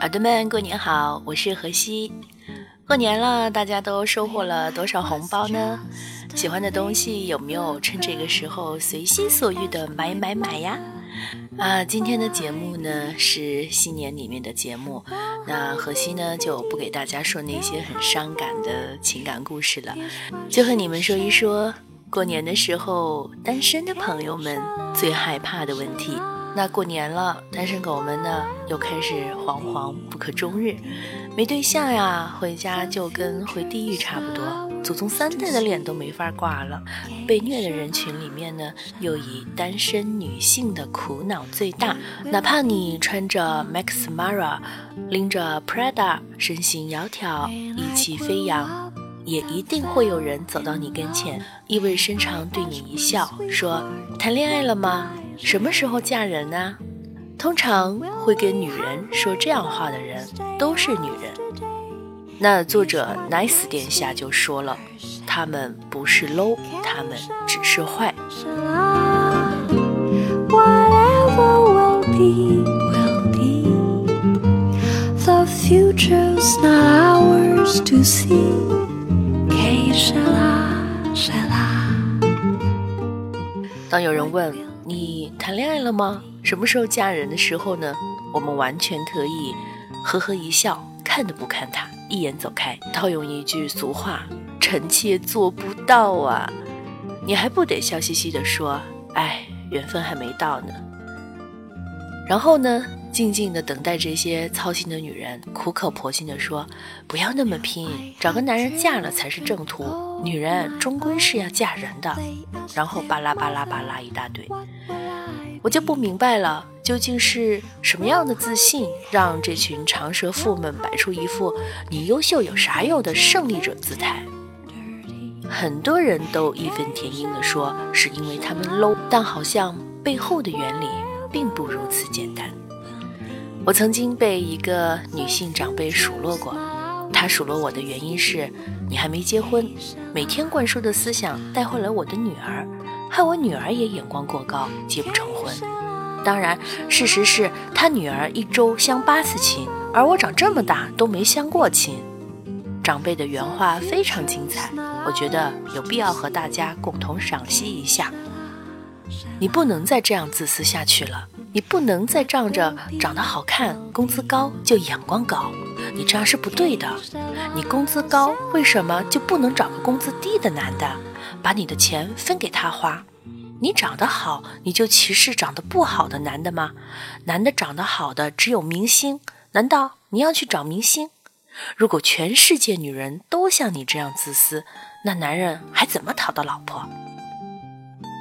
耳朵们，过年好，我是何西。过年了，大家都收获了多少红包呢？喜欢的东西有没有趁这个时候随心所欲的买呀？今天的节目呢是新年里面的节目，那何西呢就不给大家说那些很伤感的情感故事了，就和你们说一说过年的时候单身的朋友们最害怕的问题。那过年了，单身狗们呢又开始惶惶不可终日，没对象呀，回家就跟回地狱差不多，祖宗三代的脸都没法挂了。被虐的人群里面呢，又以单身女性的苦恼最大，哪怕你穿着 Max Mara， 拎着 Prada， 身形窈窕，意气飞扬，也一定会有人走到你跟前，意味深长对你一笑，说谈恋爱了吗？什么时候嫁人啊？通常会跟女人说这样话的人都是女人。那作者 NICE 殿下就说了，他们不是 low， 他们只是坏。当有人问你谈恋爱了吗？什么时候嫁人的时候呢？我们完全可以呵呵一笑，看都不看他，一眼走开。套用一句俗话，臣妾做不到啊，你还不得笑嘻嘻地说，哎，缘分还没到呢。然后呢，静静地等待这些操心的女人，苦口婆心地说，不要那么拼，找个男人嫁了才是正途，女人终归是要嫁人的，然后巴拉巴拉巴拉一大堆。我就不明白了，究竟是什么样的自信让这群长舌妇们摆出一副你优秀有啥用的胜利者姿态。很多人都义愤填膺地说是因为他们 low， 但好像背后的原理并不如此简单。我曾经被一个女性长辈数落过，她数落我的原因是你还没结婚，每天灌输的思想带坏了我的女儿，害我女儿也眼光过高，结不成婚。当然事实是她女儿一周相8次亲，而我长这么大都没相过亲。长辈的原话非常精彩，我觉得有必要和大家共同赏析一下。你不能再这样自私下去了，你不能再仗着长得好看工资高就眼光高，你这样是不对的。你工资高为什么就不能找个工资低的男的把你的钱分给他花？你长得好你就歧视长得不好的男的吗？男的长得好的只有明星，难道你要去找明星？如果全世界女人都像你这样自私，那男人还怎么讨到老婆？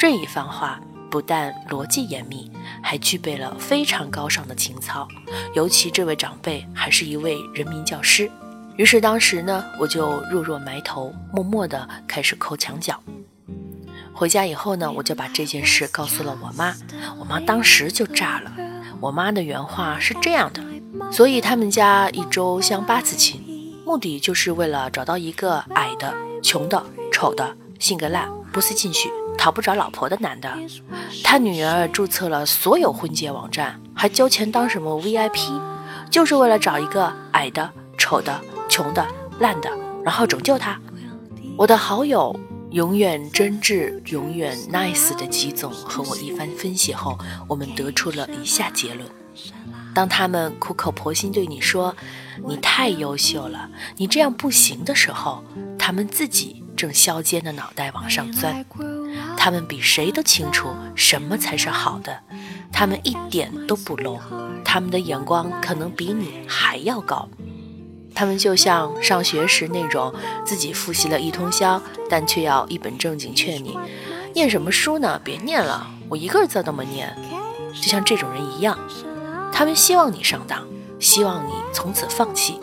这一番话不但逻辑严密，还具备了非常高尚的情操，尤其这位长辈还是一位人民教师。于是当时呢，我就入弱埋头，默默地开始抠墙角。回家以后呢，我就把这件事告诉了我妈，我妈当时就炸了。我妈的原话是这样的，所以他们家一周相8次亲，目的就是为了找到一个矮的、穷的、丑的、性格烂、不思进取、讨不着老婆的男的。他女儿注册了所有婚介网站，还交钱当什么 VIP， 就是为了找一个矮的、丑的、穷的、烂的，然后拯救他。我的好友永远真挚永远 nice 的吉总和我一番分析后，我们得出了以下结论。当他们苦口婆心对你说你太优秀了，你这样不行的时候，他们自己正削尖的脑袋往上钻。他们比谁都清楚什么才是好的，他们一点都不 low， 他们的眼光可能比你还要高。他们就像上学时那种自己复习了一通宵，但却要一本正经劝你念什么书呢，别念了，我一个字都没念，就像这种人一样。他们希望你上当，希望你从此放弃，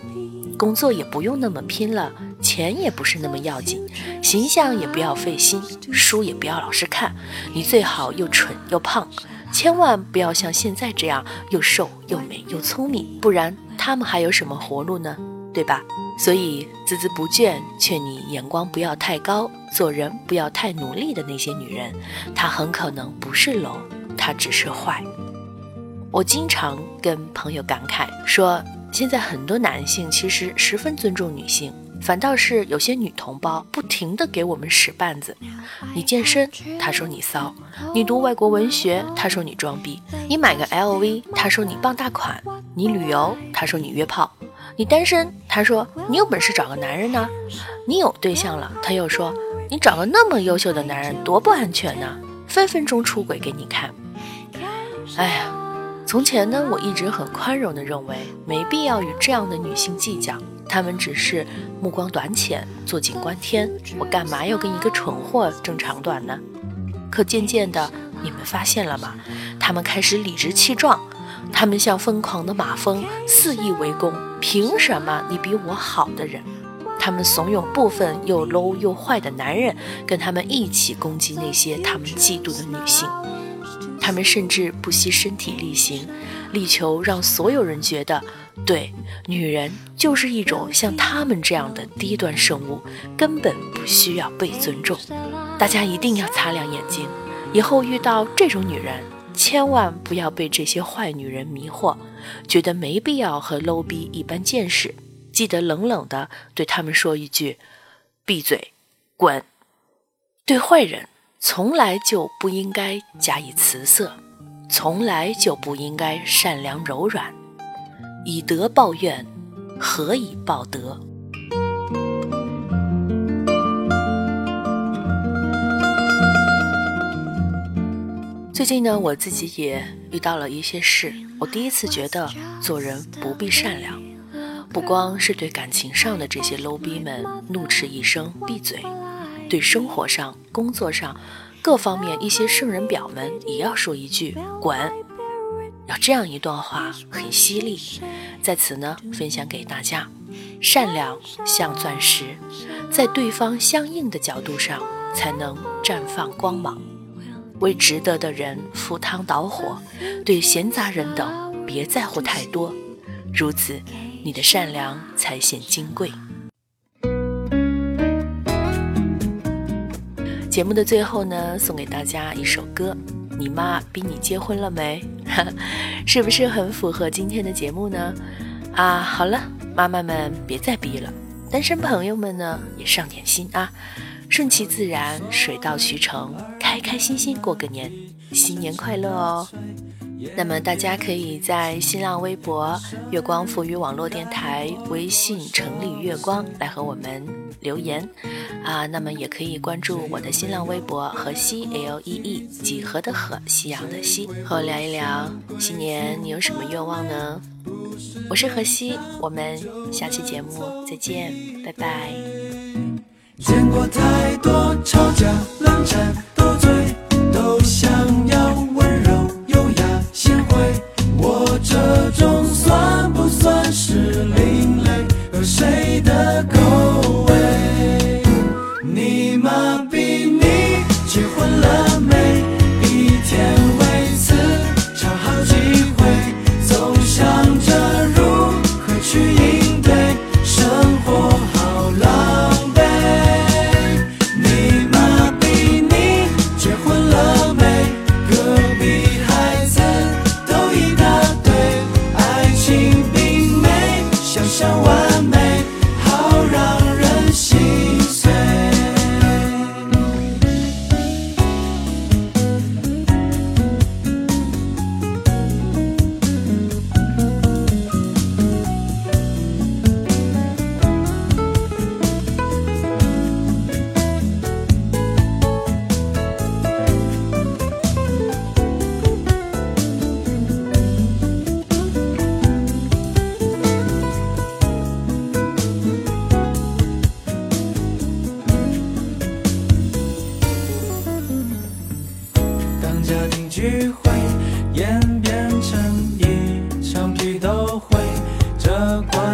工作也不用那么拼了，钱也不是那么要紧，形象也不要费心，书也不要老是看，你最好又蠢又胖，千万不要像现在这样又瘦又美又聪明，不然他他们还有什么活路呢？对吧？所以孜孜不倦劝你眼光不要太高，做人不要太努力的那些女人，她很可能不是龙，她只是坏。我经常跟朋友感慨说，现在很多男性其实十分尊重女性，反倒是有些女同胞不停地给我们使绊子。你健身，她说你骚；你读外国文学，她说你装逼；你买个 LV， 她说你傍大款；你旅游，她说你约炮；你单身，她说你有本事找个男人呢；你有对象了，她又说你找个那么优秀的男人多不安全呢，分分钟出轨给你看。哎呀，从前呢，我一直很宽容地认为没必要与这样的女性计较，她们只是目光短浅，坐井观天，我干嘛要跟一个蠢货争长短呢？可渐渐的，你们发现了吗？她们开始理直气壮，她们像疯狂的马蜂肆意围攻，凭什么你比我好的人？她们怂恿部分又 low 又坏的男人跟她们一起攻击那些她们嫉妒的女性。他们甚至不惜身体力行，力求让所有人觉得，对，女人就是一种像他们这样的低端生物，根本不需要被尊重。大家一定要擦亮眼睛，以后遇到这种女人，千万不要被这些坏女人迷惑，觉得没必要和 low 逼一般见识。记得冷冷地对他们说一句，闭嘴，滚。对坏人从来就不应该加以辞色，从来就不应该善良柔软，以德报怨，何以报德？最近呢，我自己也遇到了一些事，我第一次觉得做人不必善良，不光是对感情上的这些 low 逼们怒斥一声闭嘴，对生活上、工作上各方面一些圣人表们也要说一句滚。有这样一段话很犀利，在此呢分享给大家。善良像钻石，在对方相应的角度上才能绽放光芒。为值得的人赴汤蹈火，对闲杂人等别在乎太多，如此你的善良才显金贵。节目的最后呢，送给大家一首歌，你妈逼你结婚了没？是不是很符合今天的节目呢？啊，好了，妈妈们别再逼了，单身朋友们呢也上点心啊，顺其自然，水到渠成，开开心心过个年，新年快乐哦。那么大家可以在新浪微博月光赋予网络电台、微信成立月光来和我们留言啊，那么也可以关注我的新浪微博和西 LEE 几何的和夕阳的西，和我聊一聊新年你有什么愿望呢？我是何西，我们下期节目再见，拜拜。见过太多吵架冷战，斗嘴都想要温柔优雅贤惠，我这种算不算是另类和谁的口味？你妈逼你结婚了没？一天为此找好机会，总想着如何去应对，生活好狼狈。你妈逼你结婚了没？隔壁孩子都一大堆，爱情并没想象完美，好让人心碎。聚会演变成一场批斗会，这关